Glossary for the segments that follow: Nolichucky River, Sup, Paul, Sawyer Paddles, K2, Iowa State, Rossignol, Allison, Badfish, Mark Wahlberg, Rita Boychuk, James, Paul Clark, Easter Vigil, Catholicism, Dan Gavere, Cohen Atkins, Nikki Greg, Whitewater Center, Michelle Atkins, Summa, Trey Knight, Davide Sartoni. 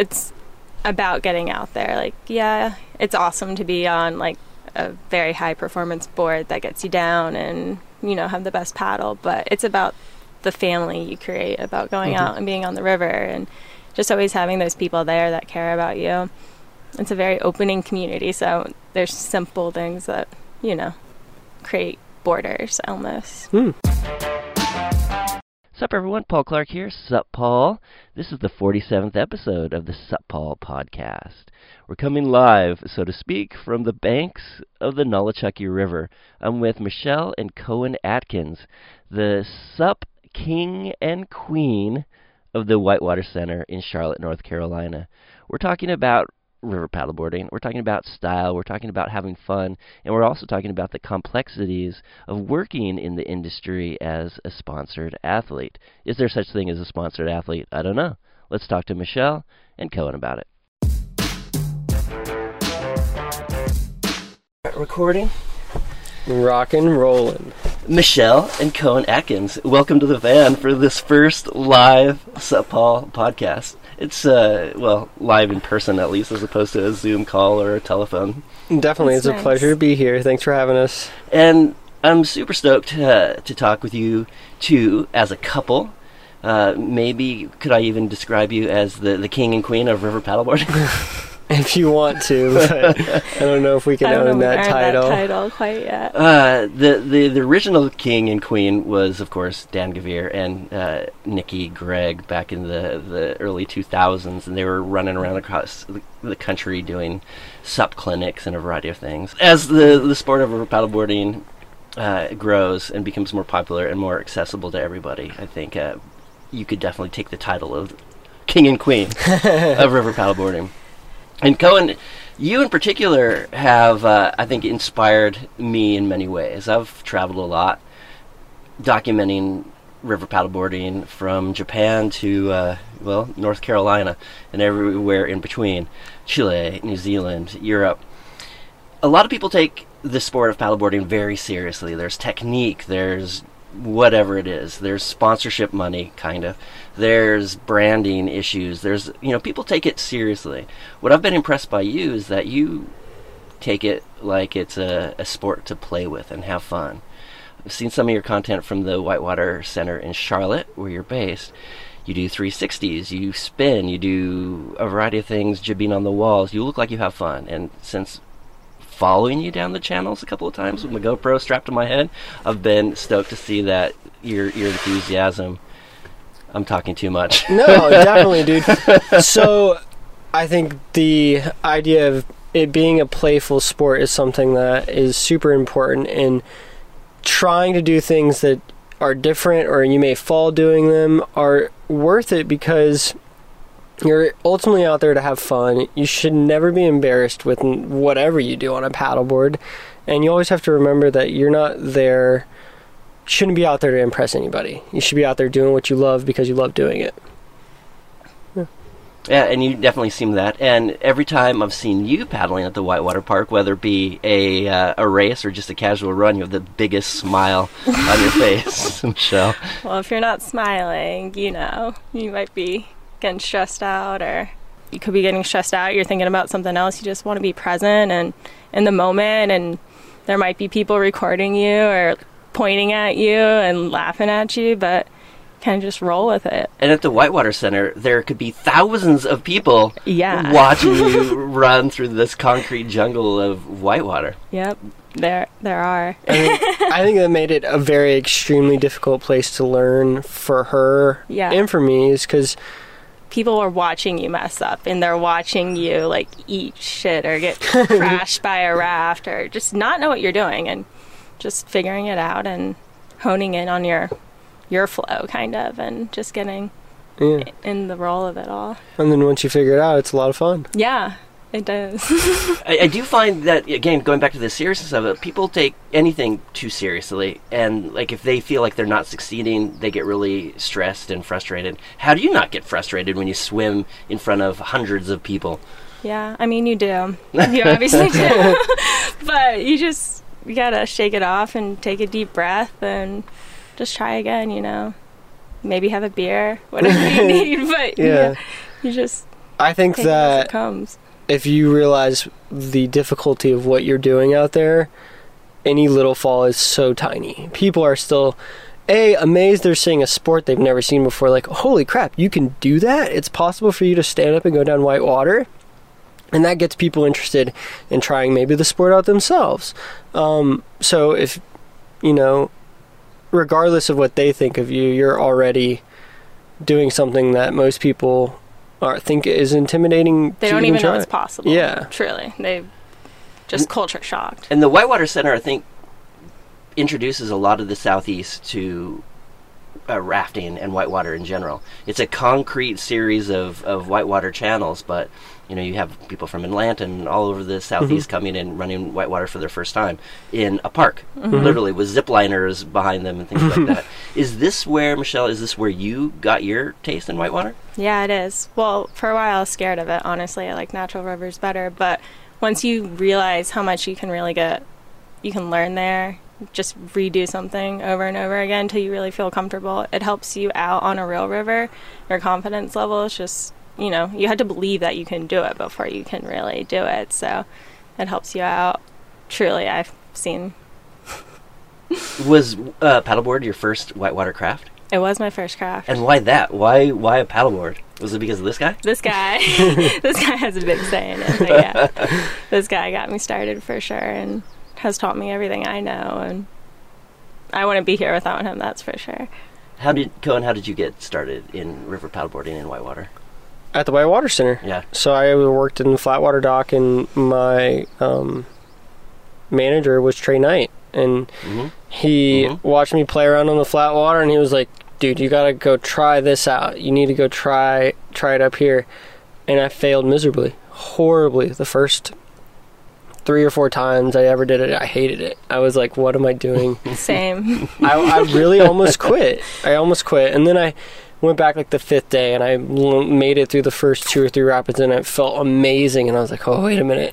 it's about getting out there. Like, yeah, it's awesome to be on like a very high performance board that gets you down and, you know, have the best paddle, but it's about the family you create, about going out and being on the river and just always having those people there that care about you. It's a very opening community, so there's simple things that, you know, create borders almost. Sup everyone, Paul Clark here. Sup Paul. This is the 47th episode of the Sup Paul podcast. We're coming live, so to speak, from the banks of the Nolichucky River. I'm with Michelle and Cohen Atkins, the Sup King and Queen of the Whitewater Center in Charlotte, North Carolina. We're talking about river paddleboarding, we're talking about style, we're talking about having fun, and we're also talking about the complexities of working in the industry as a sponsored athlete. Is there such thing as a sponsored athlete? I don't know. Let's talk to Michelle and Cohen about it. Recording? Rockin' rollin'. Michelle and Cohen Atkins, welcome to the van for this first live Sup Paul podcast. It's, well, live in person at least, as opposed to a Zoom call or a telephone. Definitely. It's nice. A pleasure to be here. Thanks for having us. And I'm super stoked to talk with you two as a couple. Maybe could I even describe you as the king and queen of river paddleboarding? If you want to, but I don't know if we can own that title. That title quite yet. The original king and queen was, of course, Dan Gavere and Nikki Greg back in the early 2000s, and they were running around across the country doing sup clinics and a variety of things. As the sport of paddleboarding grows and becomes more popular and more accessible to everybody, I think you could definitely take the title of king and queen of river paddleboarding. And Cohen, you in particular have, I think, inspired me in many ways. I've traveled a lot, documenting river paddleboarding from Japan to, well, North Carolina and everywhere in between, Chile, New Zealand, Europe. A lot of people take the sport of paddleboarding very seriously. There's technique, there's whatever it is, there's sponsorship money, kind of, there's branding issues, there's, you know, people take it seriously. What I've been impressed by you is that you take it like it's a sport to play with and have fun. I've seen some of your content from the Whitewater Center in Charlotte, where you're based. You do 360s, you spin, you do a variety of things, jibbing on the walls. You look like you have fun, and since following you down the channels a couple of times with my GoPro strapped to my head, I've been stoked to see that your enthusiasm. I'm talking too much. No, definitely, dude. So I think the idea of it being a playful sport is something that is super important, and trying to do things that are different or you may fall doing them are worth it because you're ultimately out there to have fun. You should never be embarrassed with whatever you do on a paddleboard. And you always have to remember that you're not there, shouldn't be out there to impress anybody. You should be out there doing what you love because you love doing it. Yeah, and you definitely seem that. And every time I've seen you paddling at the Whitewater Park, whether it be a race or just a casual run, you have the biggest smile on your face, Michelle. Well, if you're not smiling, you know, you might be getting stressed out, or you could be getting stressed out, you're thinking about something else. You just want to be present and in the moment, and there might be people recording you or pointing at you and laughing at you, but kind of just roll with it. And at the Whitewater Center, there could be thousands of people watching you run through this concrete jungle of Whitewater. Yep, there are. I think that made it a very extremely difficult place to learn for her and for me, is because people are watching you mess up, and they're watching you like eat shit or get crashed by a raft or just not know what you're doing, and just figuring it out and honing in on your flow kind of, and just getting in the role of it all. And then once you figure it out, it's a lot of fun. Yeah, it does. I do find that, again, going back to the seriousness of it, people take anything too seriously, and like if they feel like they're not succeeding, they get really stressed and frustrated. How do you not get frustrated when you swim in front of hundreds of people? Yeah, I mean, you do. You obviously do. But you gotta shake it off and take a deep breath and just try again, you know. Maybe have a beer, whatever you need, but yeah. You just I think that it comes. If you realize the difficulty of what you're doing out there, any little fall is so tiny. People are still, A, amazed they're seeing a sport they've never seen before. Like, holy crap, you can do that? It's possible for you to stand up and go down white water? And that gets people interested in trying maybe the sport out themselves. So if, you know, regardless of what they think of you, you're already doing something that most people think is intimidating. They don't even know it's possible. Yeah. Truly. They just culture shocked. And the Whitewater Center, I think, introduces a lot of the Southeast to rafting and whitewater in general. It's a concrete series of whitewater channels, but you know, you have people from Atlanta and all over the Southeast coming and running whitewater for their first time in a park, literally with zip liners behind them and things like that. Is this where, Michelle, is this where you got your taste in whitewater? Yeah, it is. Well, for a while I was scared of it, honestly. I like natural rivers better, but once you realize how much you can really get, you can learn there, just redo something over and over again until you really feel comfortable. It helps you out on a real river. Your confidence level is just... you know, you had to believe that you can do it before you can really do it. So it helps you out. Truly, I've seen. Was paddleboard your first whitewater craft? It was my first craft. And why that? Why a paddleboard? Was it because of this guy? This guy. This guy hasn't been saying it, but yeah. This guy got me started for sure and has taught me everything I know. And I wouldn't be here without him, that's for sure. Cohen, how did you get started in river paddleboarding in whitewater? At the Whitewater Center. Yeah. So I worked in the Flatwater Dock, and my manager was Trey Knight. And he watched me play around on the Flatwater, and he was like, dude, you got to go try this out. You need to go try it up here. And I failed miserably, horribly. The first 3 or 4 times I ever did it, I hated it. I was like, what am I doing? Same. I really almost quit. And then I... went back like the 5th day, and I made it through the first 2 or 3 rapids, and it felt amazing. And I was like, oh, wait a minute.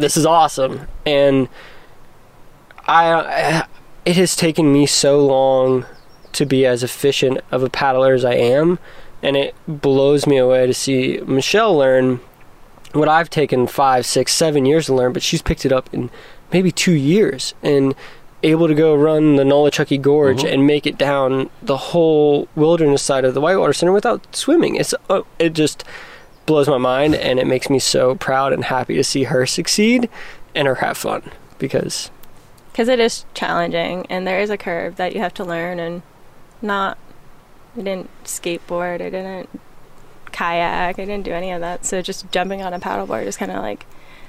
This is awesome. And it has taken me so long to be as efficient of a paddler as I am. And it blows me away to see Michelle learn what I've taken 5, 6, 7 years to learn, but she's picked it up in maybe 2 years. And able to go run the Nolichucky Gorge and make it down the whole wilderness side of the Whitewater Center without swimming. It just blows my mind, and it makes me so proud and happy to see her succeed and her have fun because it is challenging, and there is a curve that you have to learn. And I didn't skateboard, I didn't kayak, I didn't do any of that. So just jumping on a paddleboard is kind of like,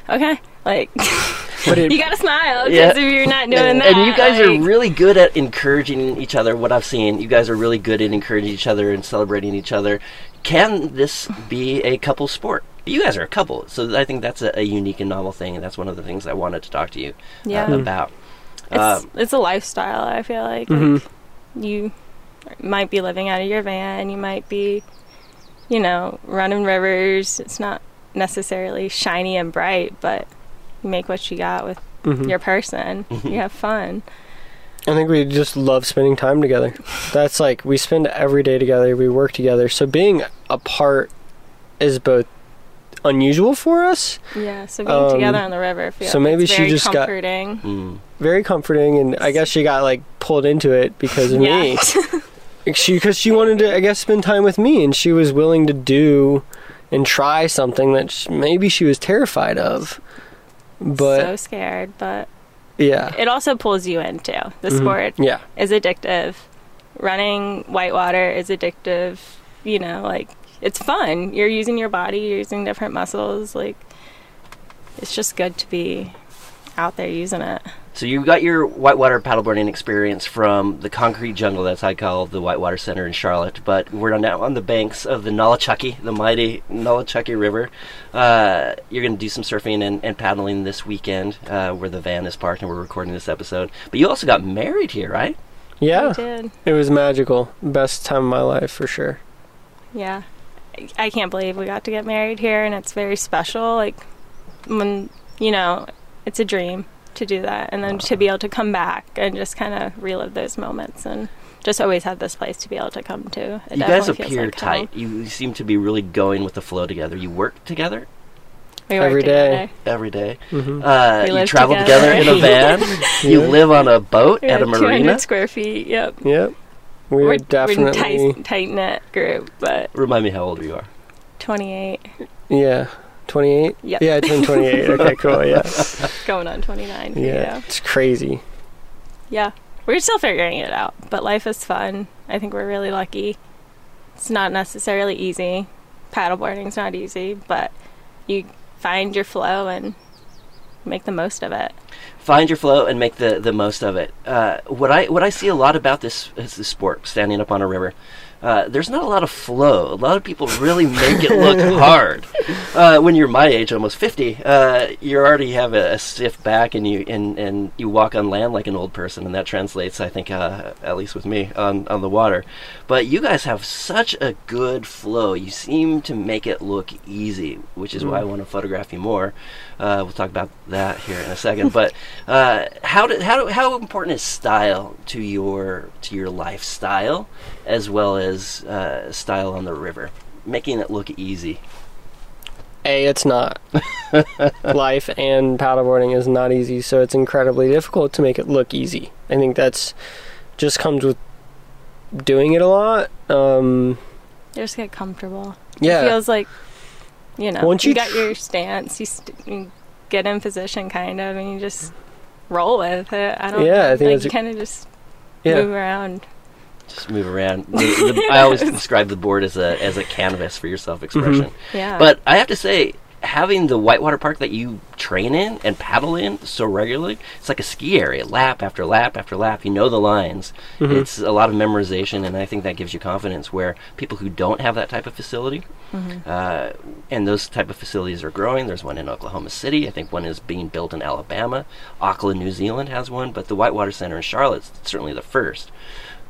okay, like, you gotta smile, because if you're not doing that. And you guys are really good at encouraging each other. What I've seen, you guys are really good at encouraging each other and celebrating each other. Can this be a couple sport? You guys are a couple, so I think that's a unique and novel thing, and that's one of the things I wanted to talk to you about. It's a lifestyle, I feel like. You might be living out of your van, you might be, you know, running rivers. It's not necessarily shiny and bright, but you make what you got with your person. You have fun. I think we just love spending time together. That's like, we spend every day together, we work together, so being apart is both unusual for us. Yeah, so being together on the river feels so maybe she just comforting. Very comforting, and I guess she got like pulled into it because of me. Because she wanted to, I guess, spend time with me, and she was willing to do and try something that maybe she was terrified of. But so scared, but... yeah. It also pulls you in, too. The sport is addictive. Running whitewater is addictive. You know, like, it's fun. You're using your body, you're using different muscles. Like, it's just good to be out there using it. So you got your whitewater paddleboarding experience from the concrete jungle, that's how I call the Whitewater Center in Charlotte, but we're now on the banks of the Nolichucky, the mighty Nolichucky River. You're going to do some surfing and paddling this weekend where the van is parked and we're recording this episode. But you also got married here, right? Yeah. I did. It was magical. Best time of my life for sure. Yeah. I can't believe we got to get married here, and it's very special. Like, when, you know, it's a dream to do that, and then to be able to come back and just kind of relive those moments and just always had this place to be able to come to. It you guys appear like tight. You seem to be really going with the flow together. You work together? We work every day. Mm-hmm. You travel together in a van. Yeah. You live on a boat at a marina. 200 square feet, yep. Yep. We're definitely... tight-knit group, but... Remind me how old you are. 28. Yeah. 28? Yep. Yeah, I turned 28. Okay, cool, yeah. Going on 29. Yeah, it's crazy. Yeah. We're still figuring it out, but life is fun. I think we're really lucky. It's not necessarily easy. Paddleboarding's not easy, but you find your flow and make the most of it. Find your flow and make the most of it. What I see a lot about this is the sport, standing up on a river. There's not a lot of flow. A lot of people really make it look hard. When you're my age, almost 50, you already have a stiff back, and you walk on land like an old person, and that translates, I think, at least with me, on the water. But you guys have such a good flow. You seem to make it look easy, which is why I want to photograph you more. We'll talk about that here in a second. But how important is style to your lifestyle, as well as style on the river, making it look easy? It's not. Life and paddleboarding is not easy, so it's incredibly difficult to make it look easy. I think that's just comes with doing it a lot. You just get comfortable. Yeah, it feels like, you know, once you got your stance, you get in position kind of, and you just roll with it. I think like you kind of just move around. Just move around. I always describe the board as a canvas for your self-expression. Mm-hmm. Yeah. But I have to say, having the whitewater park that you train in and paddle in so regularly, it's like a ski area, lap after lap after lap. You know the lines. Mm-hmm. It's a lot of memorization, and I think that gives you confidence, where people who don't have that type of facility, and those type of facilities are growing. There's one in Oklahoma City. I think one is being built in Alabama. Auckland, New Zealand has one, but the Whitewater Center in Charlotte's certainly the first.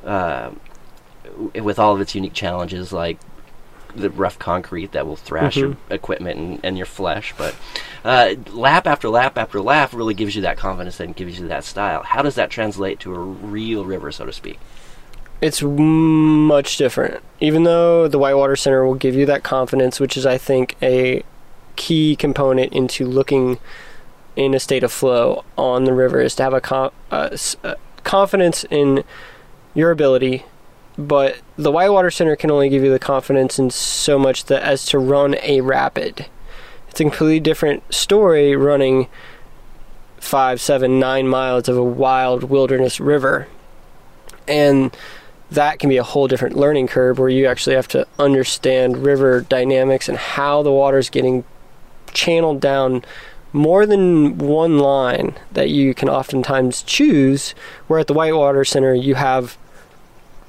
With all of its unique challenges, like the rough concrete that will thrash your equipment and your flesh, but lap after lap after lap really gives you that confidence and gives you that style. How does that translate to a real river, so to speak? It's much different. Even though the Whitewater Center will give you that confidence, which is, I think, a key component into looking in a state of flow on the river, is to have a confidence in your ability, but the Whitewater Center can only give you the confidence in so much that as to run a rapid. It's a completely different story running 5, 7, 9 miles of a wild wilderness river, and that can be a whole different learning curve, where you actually have to understand river dynamics and how the water is getting channeled down more than one line that you can oftentimes choose, where at the Whitewater Center you have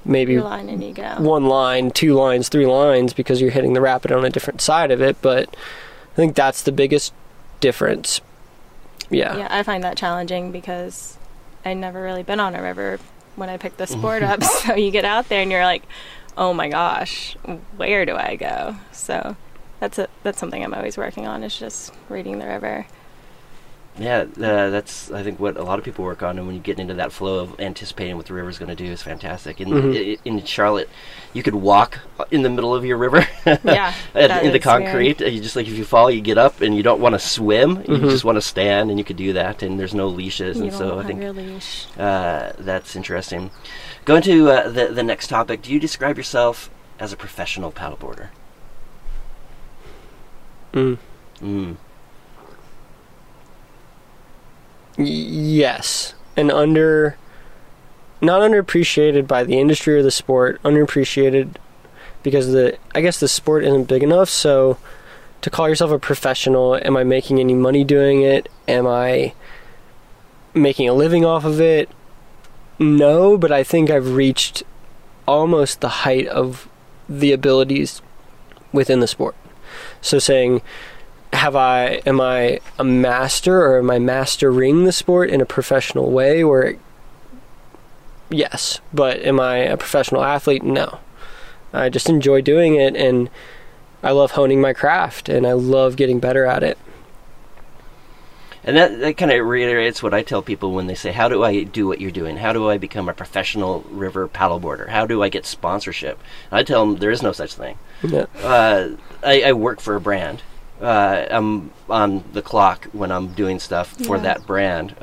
maybe line and you go. 1 line, 2 lines, 3 lines, because you're hitting the rapid on a different side of it. But I think that's the biggest difference. Yeah, I find that challenging because I'd never really been on a river when I picked this sport up. So you get out there and you're like, oh my gosh, where do I go? So that's something I'm always working on, is just reading the river. Yeah, that's, I think, what a lot of people work on, and when you get into that flow of anticipating what the river's going to do is fantastic. In Charlotte, you could walk in the middle of your river in the concrete. Scary. You just, like, if you fall, you get up, and you don't want to swim. Mm-hmm. You just want to stand, and you could do that, and there's no leashes. You and don't so have I think your leash. That's interesting. Going to the next topic, do you describe yourself as a professional paddleboarder? Yes, and not underappreciated by the industry or the sport, underappreciated because I guess the sport isn't big enough. So to call yourself a professional, am I making any money doing it? Am I making a living off of it? No, but I think I've reached almost the height of the abilities within the sport. So saying, am I a master, or am I mastering the sport in a professional way? Yes, but am I a professional athlete? No. I just enjoy doing it, and I love honing my craft, and I love getting better at it. And that kind of reiterates what I tell people when they say, how do I do what you're doing? How do I become a professional river paddleboarder? How do I get sponsorship? And I tell them there is no such thing. Yeah. I work for a brand. I'm on the clock when I'm doing stuff for that brand.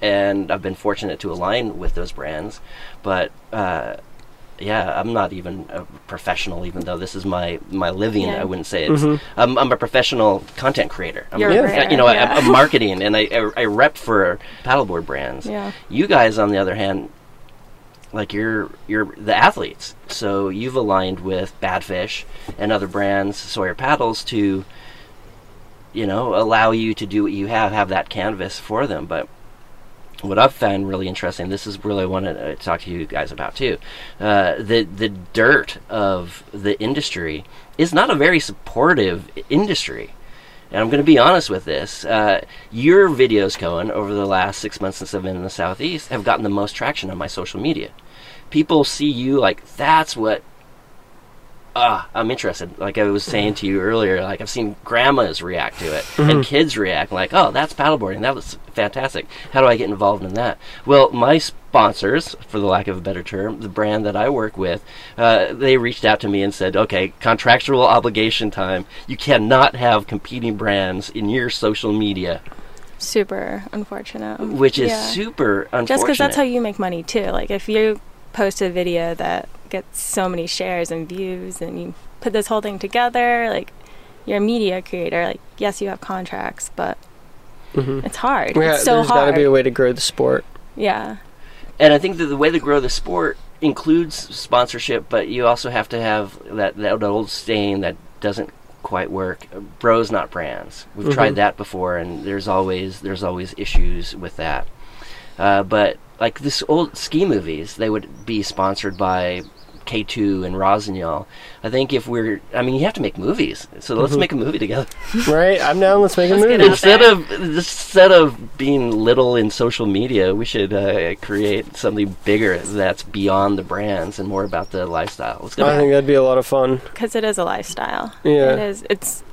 And I've been fortunate to align with those brands. But yeah, I'm not even a professional, even though this is my living. Yeah. I wouldn't say it's. Mm-hmm. I'm a professional content creator. I'm I'm marketing, and I rep for paddleboard brands. Yeah. You guys, on the other hand, like you're the athletes, so you've aligned with Badfish and other brands, Sawyer Paddles, to allow you to do what you have that canvas for them, but. What I've found really interesting, this is really what I want to talk to you guys about too, the dirt of the industry is not a very supportive industry. And I'm going to be honest with this. Your videos, Cohen, over the last 6 months since I've been in the Southeast, have gotten the most traction on my social media. People see you like, that's what I'm interested. Like I was saying to you earlier, like I've seen grandmas react to it, mm-hmm. and kids react like, oh, that's paddleboarding. That was fantastic. How do I get involved in that? Well, my sponsors, for the lack of a better term, the brand that I work with, they reached out to me and said, okay, contractual obligation time. You cannot have competing brands in your social media. Super unfortunate. Which is super unfortunate. Just because that's how you make money too. Like if you post a video that gets so many shares and views and you put this whole thing together, like you're a media creator, like yes, you have contracts, but mm-hmm. it's hard. Yeah, it's so hard. There's got to be a way to grow the sport. Yeah. And I think that the way to grow the sport includes sponsorship, but you also have to have that old saying that doesn't quite work, bros not brands. We've mm-hmm. tried that before, and there's always issues with that. But like this old ski movies, they would be sponsored by K2 and Rossignol. I think if you have to make movies. So let's mm-hmm. make a movie together. Right, I'm down. Let's make a movie. Instead of being little in social media, we should create something bigger that's beyond the brands and more about the lifestyle. I think that'd be a lot of fun. Because it is a lifestyle. Yeah. It is. It's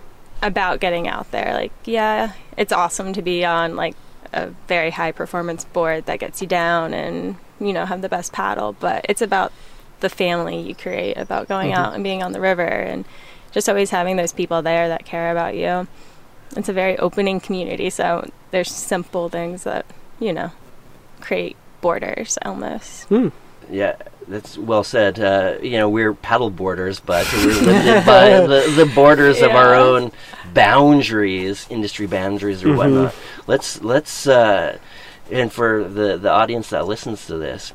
about getting out there. Like, yeah, it's awesome to be on, like, a very high performance board that gets you down and have the best paddle, but it's about the family you create, about going mm-hmm. out and being on the river and just always having those people there that care about you. It's a very opening community, so there's simple things that create borders almost. Yeah, that's well said. We're paddle boarders, but we're limited by the borders of our own boundaries, industry boundaries, or mm-hmm. whatnot. Let's and for the audience that listens to this,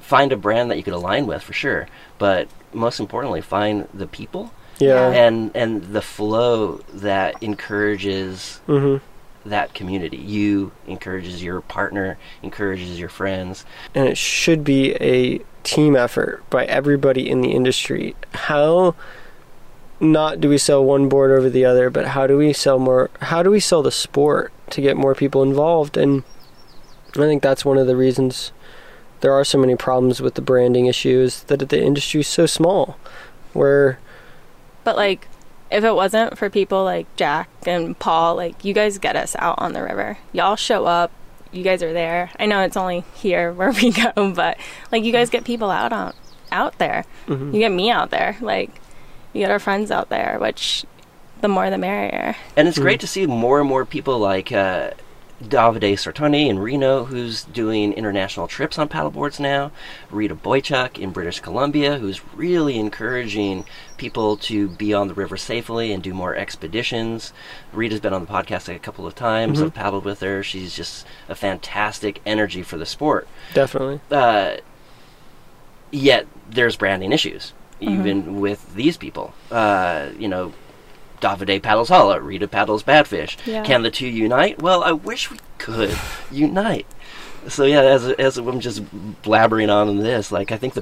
find a brand that you could align with for sure. But most importantly, find the people, and the flow that encourages. Mm-hmm. that community. You encourages your partner, encourages your friends. And it should be a team effort by everybody in the industry. How not do we sell one board over the other, but how do we sell more? How do we sell the sport to get more people involved? And I think that's one of the reasons there are so many problems with the branding issue is that the industry is so small. But like, if it wasn't for people like Jack and Paul, like, you guys get us out on the river. Y'all show up. You guys are there. I know it's only here where we go, but, like, you guys get people out there. Mm-hmm. You get me out there. Like, you get our friends out there, which the more the merrier. And it's mm-hmm. great to see more and more people like Davide Sartoni in Reno, who's doing international trips on paddleboards now. Rita Boychuk in British Columbia, who's really encouraging people to be on the river safely and do more expeditions. Rita's been on the podcast a couple of times. Mm-hmm. I've paddled with her. She's just a fantastic energy for the sport. Definitely. Yet there's branding issues, mm-hmm. even with these people. Davide paddles Hollow, Rita paddles Badfish. Yeah. Can the two unite? Well, I wish we could unite. So yeah, as I'm just blabbering on this, like I think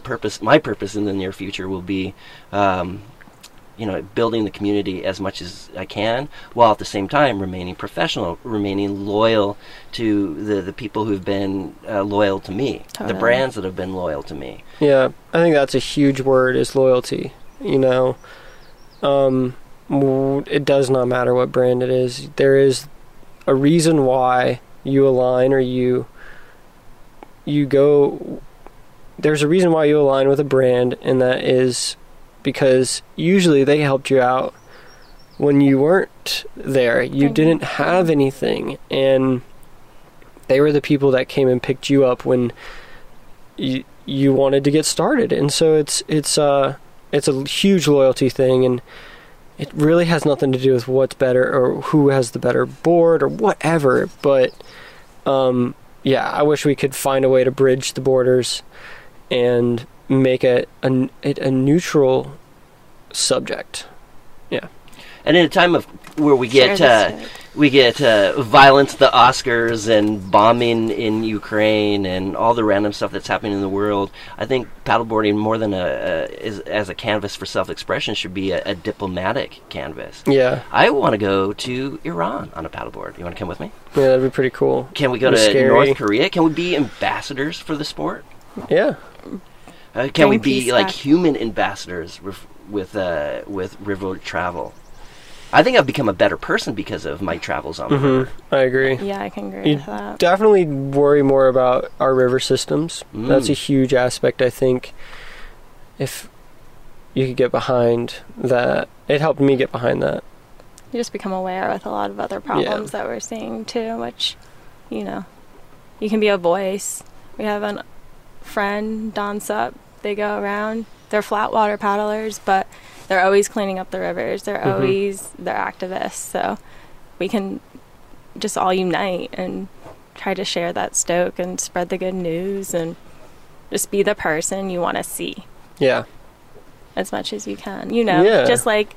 my purpose in the near future will be, building the community as much as I can, while at the same time remaining professional, remaining loyal to the people who've been loyal to me, totally. The brands that have been loyal to me. Yeah, I think that's a huge word is loyalty. it does not matter what brand it is. There is a reason why you align, or you go. There's a reason why you align with a brand, and that is because usually they helped you out when you weren't there. You didn't have anything, and they were the people that came and picked you up when you wanted to get started. And so it's a huge loyalty thing, and it really has nothing to do with what's better or who has the better board or whatever. But yeah, I wish we could find a way to bridge the borders and make it a neutral subject. Yeah. And in a time of where we get violence at the Oscars and bombing in Ukraine and all the random stuff that's happening in the world, I think paddleboarding, more than as a canvas for self-expression, should be a diplomatic canvas. Yeah. I want to go to Iran on a paddleboard. You want to come with me? Yeah, that'd be pretty cool. Can we go to North Korea? Can we be ambassadors for the sport? Yeah. Can we be like human ambassadors with river travel? I think I've become a better person because of my travels on the river. I agree. Yeah, I can agree with that. You definitely worry more about our river systems. That's a huge aspect, I think. If you could get behind that, it helped me get behind that. You just become aware with a lot of other problems that we're seeing too, which, you can be a voice. We have a friend, Dan Sup. They go around. They're flat water paddlers, but they're always cleaning up the rivers. They're always, they're activists. So we can just all unite and try to share that stoke and spread the good news and just be the person you want to see. Yeah. As much as you can, just like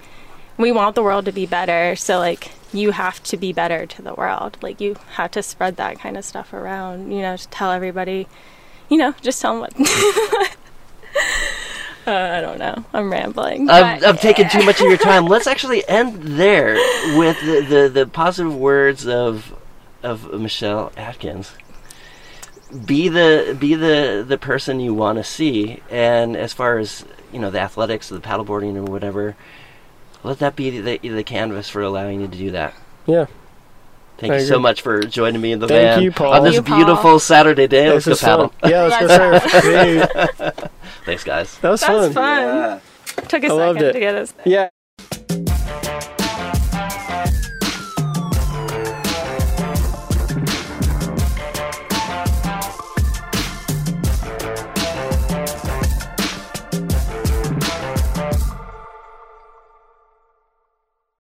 we want the world to be better. So like you have to be better to the world. Like you have to spread that kind of stuff around, to tell everybody, just tell them what... I don't know. I'm rambling. I'm taking too much of your time. Let's actually end there with the positive words of Michelle Atkins. Be the person you want to see, and as far as the athletics, the paddleboarding, or whatever, let that be the canvas for allowing you to do that. Yeah. Thank you so much for joining me in the van. Thank you, Paul. On this beautiful Saturday day. Let's go paddle. Yeah, let's go surf. Thanks, guys. That was fun. Yeah. Took a second to get us there. Yeah.